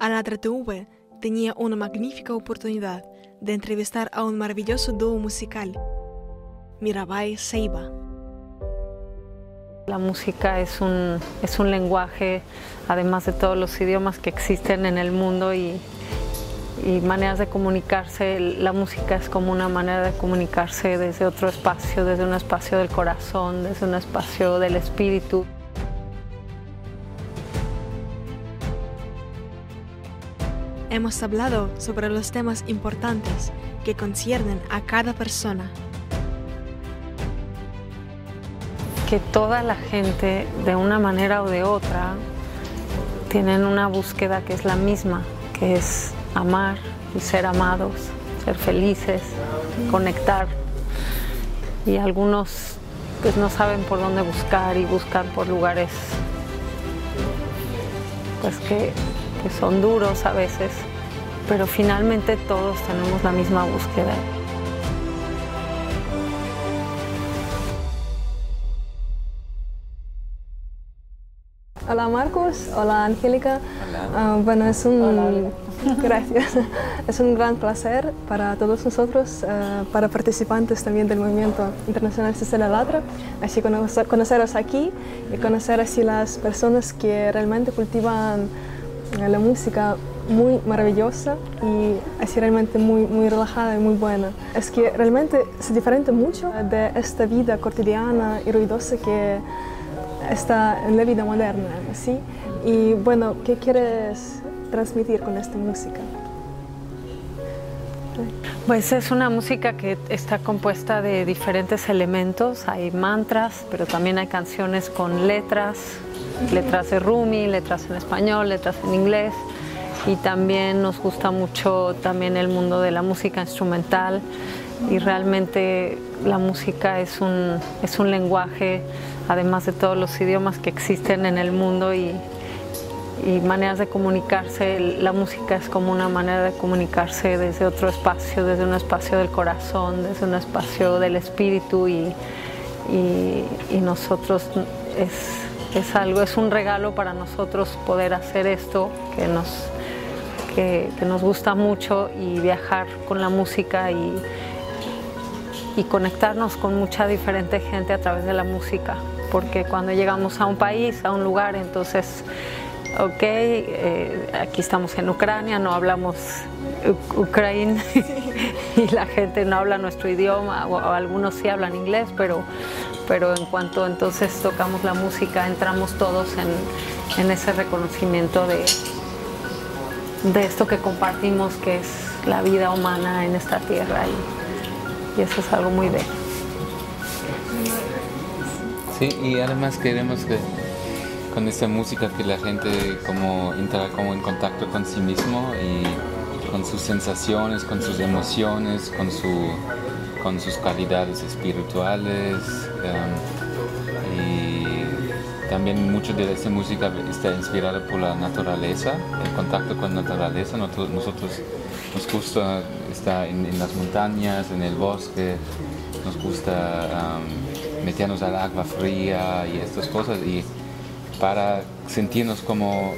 ALLATRA TV tenía una magnífica oportunidad de entrevistar a un maravilloso dúo musical, Mirabai Ceiba. La música es un lenguaje, además de todos los idiomas que existen en el mundo y maneras de comunicarse. La música es como una manera de comunicarse desde otro espacio, desde un espacio del corazón, desde un espacio del espíritu. Hemos hablado sobre los temas importantes que conciernen a cada persona. Que toda la gente, de una manera o de otra, tienen una búsqueda que es la misma, que es amar y ser amados, ser felices, conectar. Y algunos pues no saben por dónde buscar y buscan por lugares pues que son duros a veces, pero finalmente todos tenemos la misma búsqueda. Hola Markus, hola Angelika. Hola. Bueno, gracias. Es un gran placer para todos nosotros, para participantes también del Movimiento Internacional Social ALLATRA, así conoceros aquí y conocer así las personas que realmente cultivan la música muy maravillosa y así realmente muy relajada y muy buena. Es que realmente se diferencia mucho de esta vida cotidiana y ruidosa que está en la vida moderna, ¿sí? Y bueno, ¿qué quieres transmitir con esta música? Pues es una música que está compuesta de diferentes elementos. Hay mantras, pero también hay canciones con letras. Letras de Rumi, letras en español, letras en inglés, y también nos gusta mucho también el mundo de la música instrumental. Y realmente la música es un lenguaje, además de todos los idiomas que existen en el mundo y maneras de comunicarse. La música es como una manera de comunicarse desde otro espacio, desde un espacio del corazón, desde un espacio del espíritu y nosotros es un regalo para nosotros poder hacer esto que nos gusta mucho y viajar con la música y conectarnos con mucha diferente gente a través de la música, porque cuando llegamos a un país, a un lugar, entonces, ok, aquí estamos en Ucrania, no hablamos ucraniano y la gente no habla nuestro idioma, o algunos sí hablan inglés, pero en cuanto entonces tocamos la música, entramos todos en ese reconocimiento de esto que compartimos, que es la vida humana en esta tierra, y eso es algo muy bello. Sí, y además queremos que con esta música que la gente como entra como en contacto con sí mismo y con sus sensaciones, con sus emociones, con sus cualidades espirituales, y también mucho de esta música está inspirada por la naturaleza, el contacto con la naturaleza. Nosotros nos gusta estar en las montañas, en el bosque, nos gusta meternos al agua fría y estas cosas, y para sentirnos como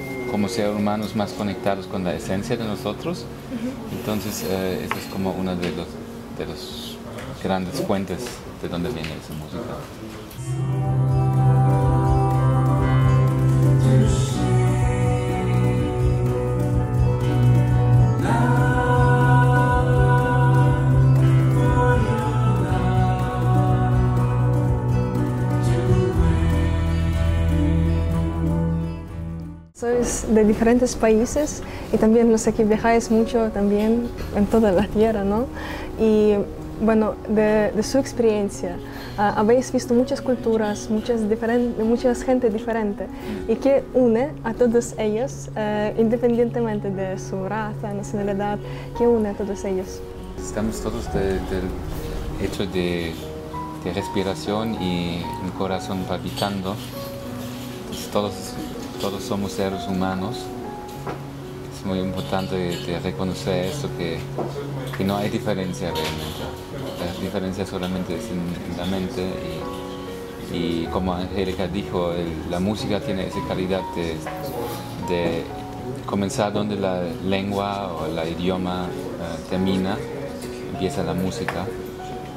seres humanos más conectados con la esencia de nosotros. Entonces eso es como uno de los grandes fuentes de donde viene esa música. Sois de diferentes países y también no sé que viajáis mucho también en toda la tierra, ¿no? Y bueno, de su experiencia, habéis visto muchas culturas, mucha gente diferente, y que une a todos ellos, independientemente de su raza, nacionalidad, que une a todos ellos. Estamos todos hecho de respiración y el corazón palpitando. Entonces, todos somos seres humanos. Es muy importante de reconocer esto, que no hay diferencia realmente. La diferencia solamente es en la mente, y como Angelika dijo, la música tiene esa calidad de comenzar donde la lengua o el idioma termina, empieza la música,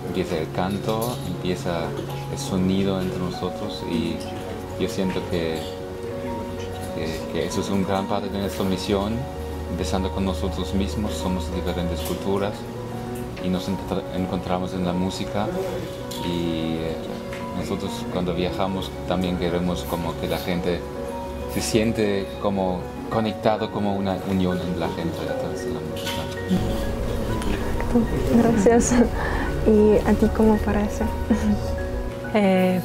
empieza el canto, empieza el sonido entre nosotros, y yo siento que eso es un gran parte de nuestra misión, empezando con nosotros mismos. Somos de diferentes culturas y nos encontramos en la música, y nosotros cuando viajamos también queremos como que la gente se siente como conectado, como una unión en la gente a través de la música. Gracias. ¿Y a ti cómo parece?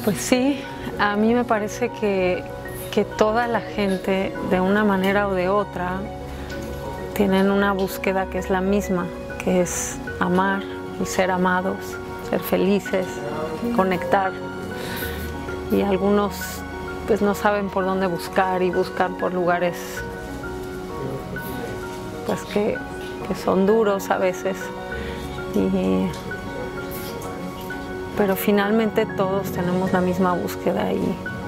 Pues sí, a mí me parece que toda la gente, de una manera o de otra, tienen una búsqueda que es la misma, que es amar y ser amados, ser felices, conectar. Y algunos pues no saben por dónde buscar y buscan por lugares pues que son duros a veces, pero finalmente todos tenemos la misma búsqueda. Y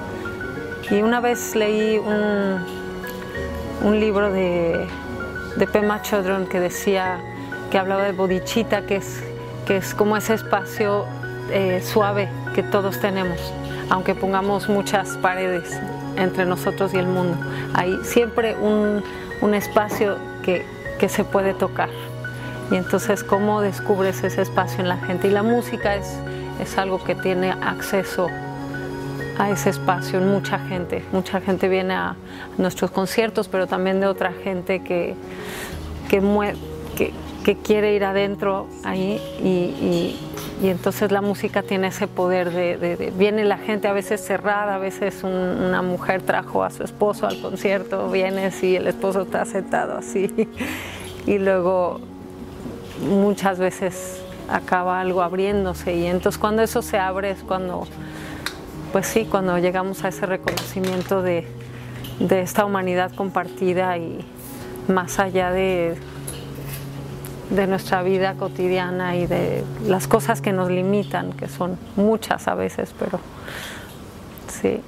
una vez leí un libro de Pema Chodron que decía, que hablaba de bodhicitta, que es como ese espacio suave que todos tenemos, aunque pongamos muchas paredes entre nosotros y el mundo. Hay siempre un espacio que se puede tocar. Y entonces, ¿cómo descubres ese espacio en la gente? Y la música es algo que tiene acceso a ese espacio en mucha gente. Mucha gente viene a nuestros conciertos, pero también de otra gente que quiere ir adentro ahí, y entonces la música tiene ese poder de viene la gente a veces cerrada, a veces una mujer trajo a su esposo al concierto, vienes y el esposo está sentado así, y luego muchas veces acaba algo abriéndose, y entonces cuando eso se abre es cuando, pues sí, cuando llegamos a ese reconocimiento de esta humanidad compartida, y más allá de nuestra vida cotidiana y de las cosas que nos limitan, que son muchas a veces, pero sí.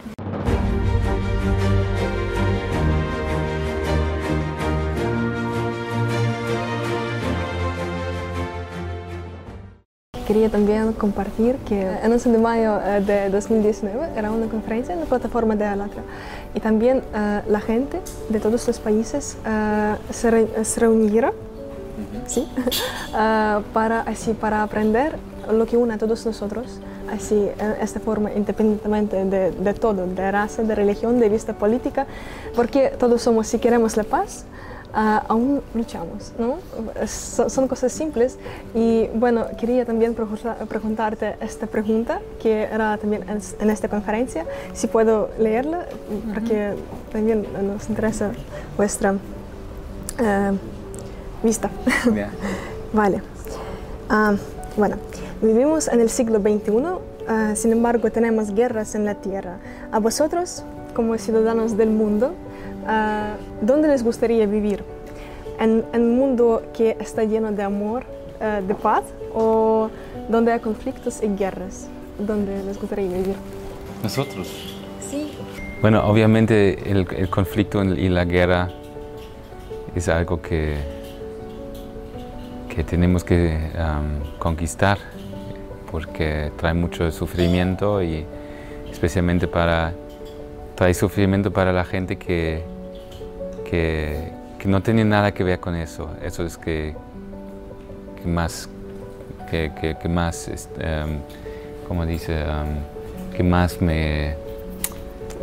Quería también compartir que el 11 de mayo de 2019 era una conferencia en la plataforma de ALLATRA, y también la gente de todos los países se reunieron, ¿sí? para aprender lo que une a todos nosotros, así, en esta forma, independientemente de todo, de raza, de religión, de vista política, porque todos somos, si queremos la paz, aún luchamos, ¿no? Son cosas simples. Y bueno, quería también preguntarte esta pregunta, que era también en esta conferencia, si puedo leerla, porque también nos interesa vuestra vista. Yeah. Vale. Bueno, vivimos en el siglo XXI, sin embargo tenemos guerras en la Tierra. A vosotros, como ciudadanos del mundo, ¿dónde les gustaría vivir? ¿En un mundo que está lleno de amor, de paz, o donde hay conflictos y guerras? ¿Dónde les gustaría vivir? ¿Nosotros? Sí. Bueno, obviamente el conflicto y la guerra es algo que tenemos que conquistar, porque trae mucho sufrimiento, y especialmente trae sufrimiento para la gente que no tiene nada que ver con eso. Eso es que más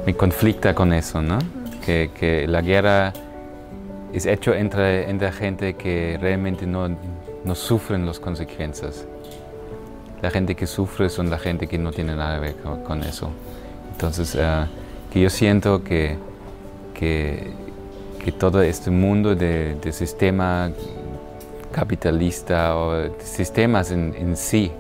me conflicta con eso, ¿no? Que la guerra es hecho entre gente que realmente no sufren las consecuencias. La gente que sufre son la gente que no tiene nada que ver con eso. Entonces, que yo siento que todo este mundo de sistema capitalista o de sistemas en sí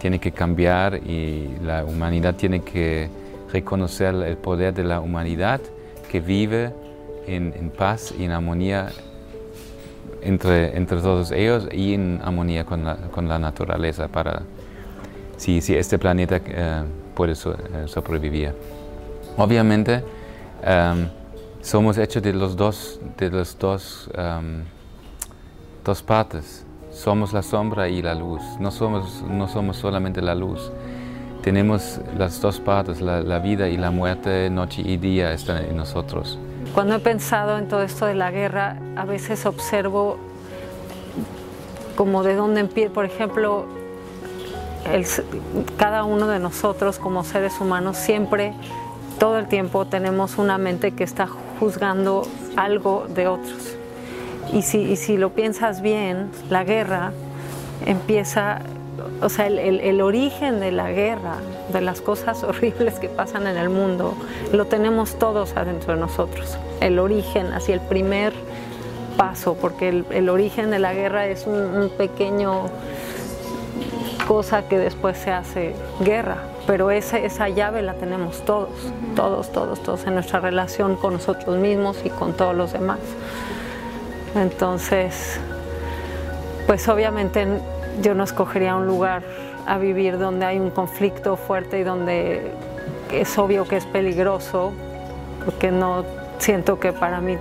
tiene que cambiar, y la humanidad tiene que reconocer el poder de la humanidad que vive en paz y en armonía entre todos ellos, y en armonía con la naturaleza, para si este planeta puede sobrevivir. Obviamente somos hechos de los dos, dos partes. Somos la sombra y la luz. No somos solamente la luz. Tenemos las dos partes, la vida y la muerte, noche y día están en nosotros. Cuando he pensado en todo esto de la guerra, a veces observo como de dónde empieza, por ejemplo, cada uno de nosotros como seres humanos siempre, todo el tiempo, tenemos una mente que está juzgando algo de otros. Y si lo piensas bien, la guerra empieza, o sea, el origen de la guerra, de las cosas horribles que pasan en el mundo, lo tenemos todos adentro de nosotros. El origen, así el primer paso, porque el origen de la guerra es un pequeño cosa que después se hace guerra, pero esa llave la tenemos todos, todos, en nuestra relación con nosotros mismos y con todos los demás. Entonces, pues obviamente yo no escogería un lugar a vivir donde hay un conflicto fuerte y donde es obvio que es peligroso, porque no siento que para mí,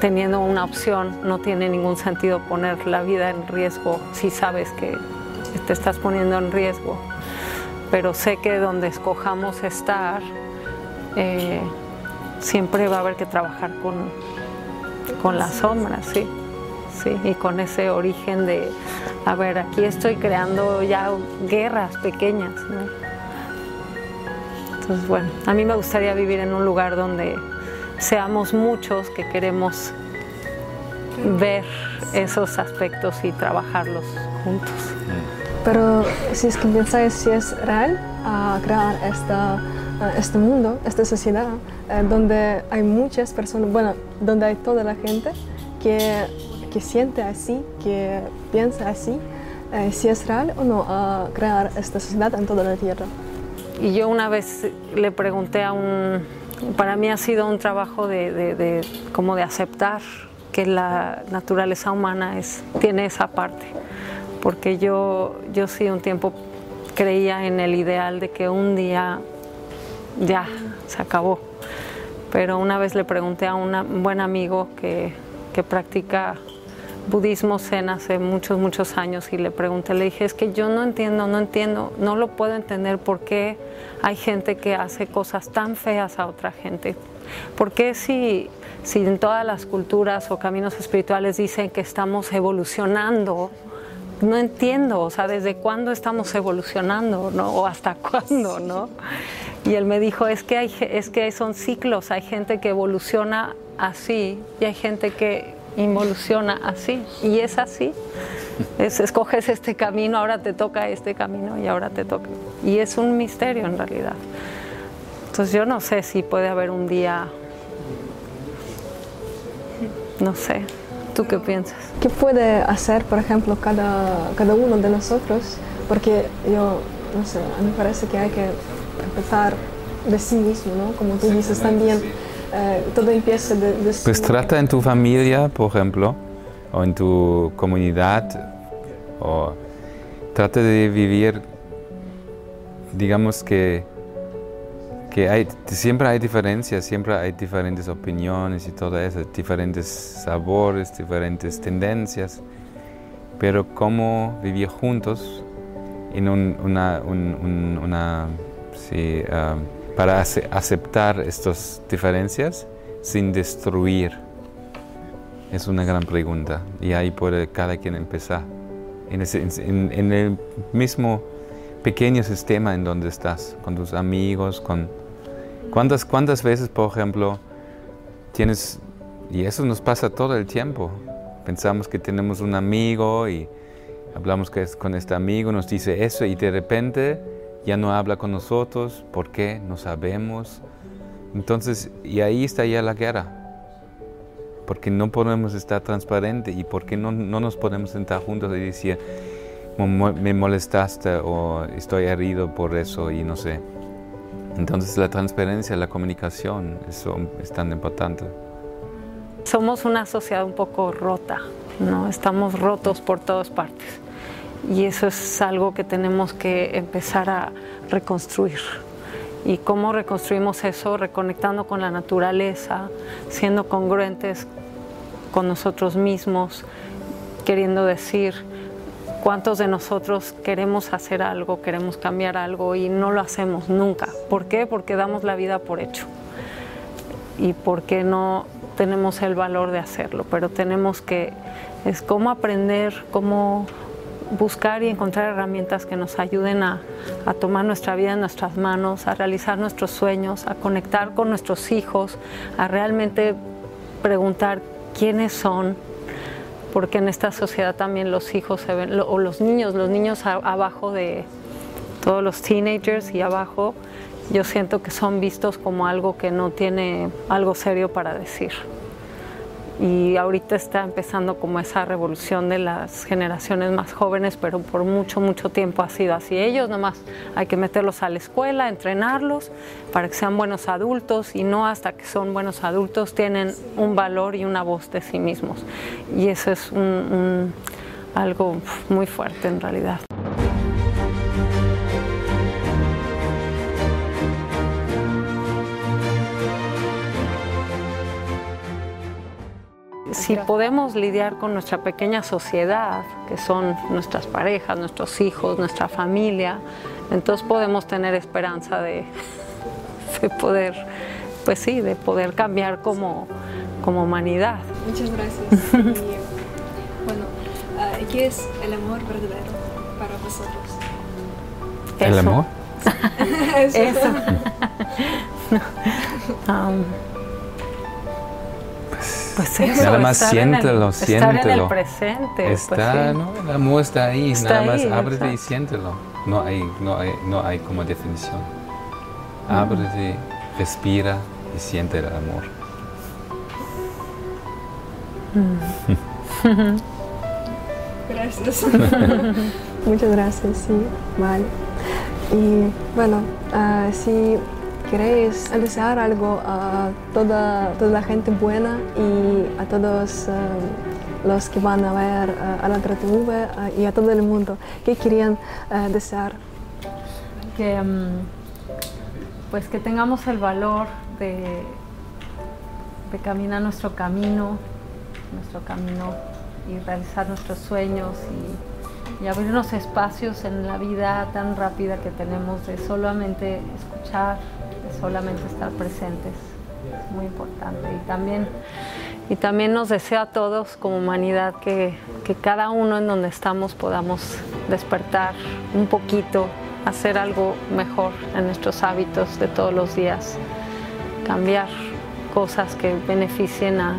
teniendo una opción, no tiene ningún sentido poner la vida en riesgo si sabes que te estás poniendo en riesgo. Pero sé que donde escojamos estar, siempre va a haber que trabajar con las sombras, sí. Sí, y con ese origen de, a ver, aquí estoy creando ya guerras pequeñas, ¿no? Entonces, bueno, a mí me gustaría vivir en un lugar donde seamos muchos que queremos ver esos aspectos y trabajarlos juntos. Pero si es que pensáis si es real crear este mundo, esta sociedad, donde hay muchas personas, bueno, donde hay toda la gente que siente así, que piensa así, si es real o no crear esta sociedad en toda la tierra. Y yo una vez le pregunté a para mí ha sido un trabajo como de aceptar que la naturaleza humana tiene esa parte, porque yo sí un tiempo creía en el ideal de que un día ya se acabó, pero una vez le pregunté a un buen amigo que practica budismo zen hace muchos años, y le pregunté, le dije, es que yo no entiendo, no lo puedo entender por qué hay gente que hace cosas tan feas a otra gente. ¿Por qué si en todas las culturas o caminos espirituales dicen que estamos evolucionando? No entiendo, o sea, ¿desde cuándo estamos evolucionando, no? ¿O hasta cuándo, no? Y él me dijo, es que son ciclos, hay gente que evoluciona así y hay gente que involuciona así, y es así. Escoges este camino, ahora te toca este camino y ahora te toca. Y es un misterio en realidad. Entonces yo no sé si puede haber un día, no sé. ¿Tú qué piensas? ¿Qué puede hacer, por ejemplo, cada uno de nosotros? Porque yo, no sé, a mí me parece que hay que empezar de sí mismo, ¿no? Como tú dices también, todo empieza de sí. Pues trata en tu familia, por ejemplo, o en tu comunidad, o trata de vivir, digamos que siempre hay diferencias, siempre hay diferentes opiniones y todo eso, diferentes sabores, diferentes tendencias, pero cómo vivir juntos en para aceptar estas diferencias sin destruir, es una gran pregunta, y ahí puede cada quien empezar, en el mismo pequeño sistema en donde estás, con tus amigos, ¿Cuántas veces, por ejemplo, tienes, y eso nos pasa todo el tiempo, pensamos que tenemos un amigo y hablamos con este amigo, nos dice eso y de repente ya no habla con nosotros, ¿por qué? No sabemos. Entonces, y ahí está ya la guerra, porque no podemos estar transparentes y porque no nos podemos sentar juntos y decir, me molestaste o estoy herido por eso y no sé. Entonces la transparencia, la comunicación, eso es tan importante. Somos una sociedad un poco rota, ¿no? Estamos rotos por todas partes. Y eso es algo que tenemos que empezar a reconstruir. y cómo reconstruimos eso reconectando con la naturaleza, siendo congruentes con nosotros mismos, queriendo decir cuántos de nosotros queremos hacer algo, queremos cambiar algo y no lo hacemos nunca. ¿Por qué? Porque damos la vida por hecho y porque no tenemos el valor de hacerlo, pero tenemos que, es cómo aprender, cómo buscar y encontrar herramientas que nos ayuden a tomar nuestra vida en nuestras manos, a realizar nuestros sueños, a conectar con nuestros hijos, a realmente preguntar quiénes son, porque en esta sociedad también los hijos se ven, o los niños abajo de todos los teenagers y abajo, yo siento que son vistos como algo que no tiene algo serio para decir. Y ahorita está empezando como esa revolución de las generaciones más jóvenes, pero por mucho tiempo ha sido así. Ellos nomás hay que meterlos a la escuela, entrenarlos para que sean buenos adultos, y no hasta que son buenos adultos tienen un valor y una voz de sí mismos. Y eso es algo muy fuerte en realidad. Si podemos lidiar con nuestra pequeña sociedad, que son nuestras parejas, nuestros hijos, nuestra familia, entonces podemos tener esperanza de poder, pues sí, de poder cambiar como humanidad. Muchas gracias. Y, bueno, ¿qué es el amor verdadero para vosotros? ¿El Eso. Amor? Eso. No. Pues eso, nada más siéntelo, siéntelo. Estar en el presente. Está, pues, sí. ¿No? El amor está ahí, está nada más ahí, ábrete, exacto. Y siéntelo. No hay como definición. Ábrete, respira y siente el amor. Gracias. Muchas gracias, sí, vale. Y bueno, sí. ¿Queréis desear algo a toda la gente buena y a todos los que van a ver ALLATRA TV y a todo el mundo? ¿Qué querían desear? Pues que tengamos el valor de caminar nuestro camino y realizar nuestros sueños y abrirnos espacios en la vida tan rápida que tenemos de solamente escuchar, solamente estar presentes, es muy importante. Y también nos desea a todos como humanidad que cada uno en donde estamos podamos despertar un poquito, hacer algo mejor en nuestros hábitos de todos los días, cambiar cosas que beneficien a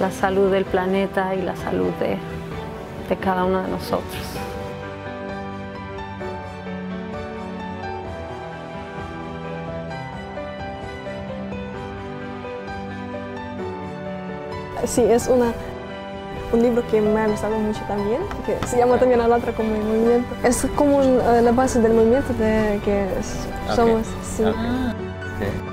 la salud del planeta y la salud de cada uno de nosotros. Sí, es un libro que me ha gustado mucho también, que se llama también ALLATRA como el movimiento. Es como la base del movimiento de que somos. Okay. Sí. Okay. Okay.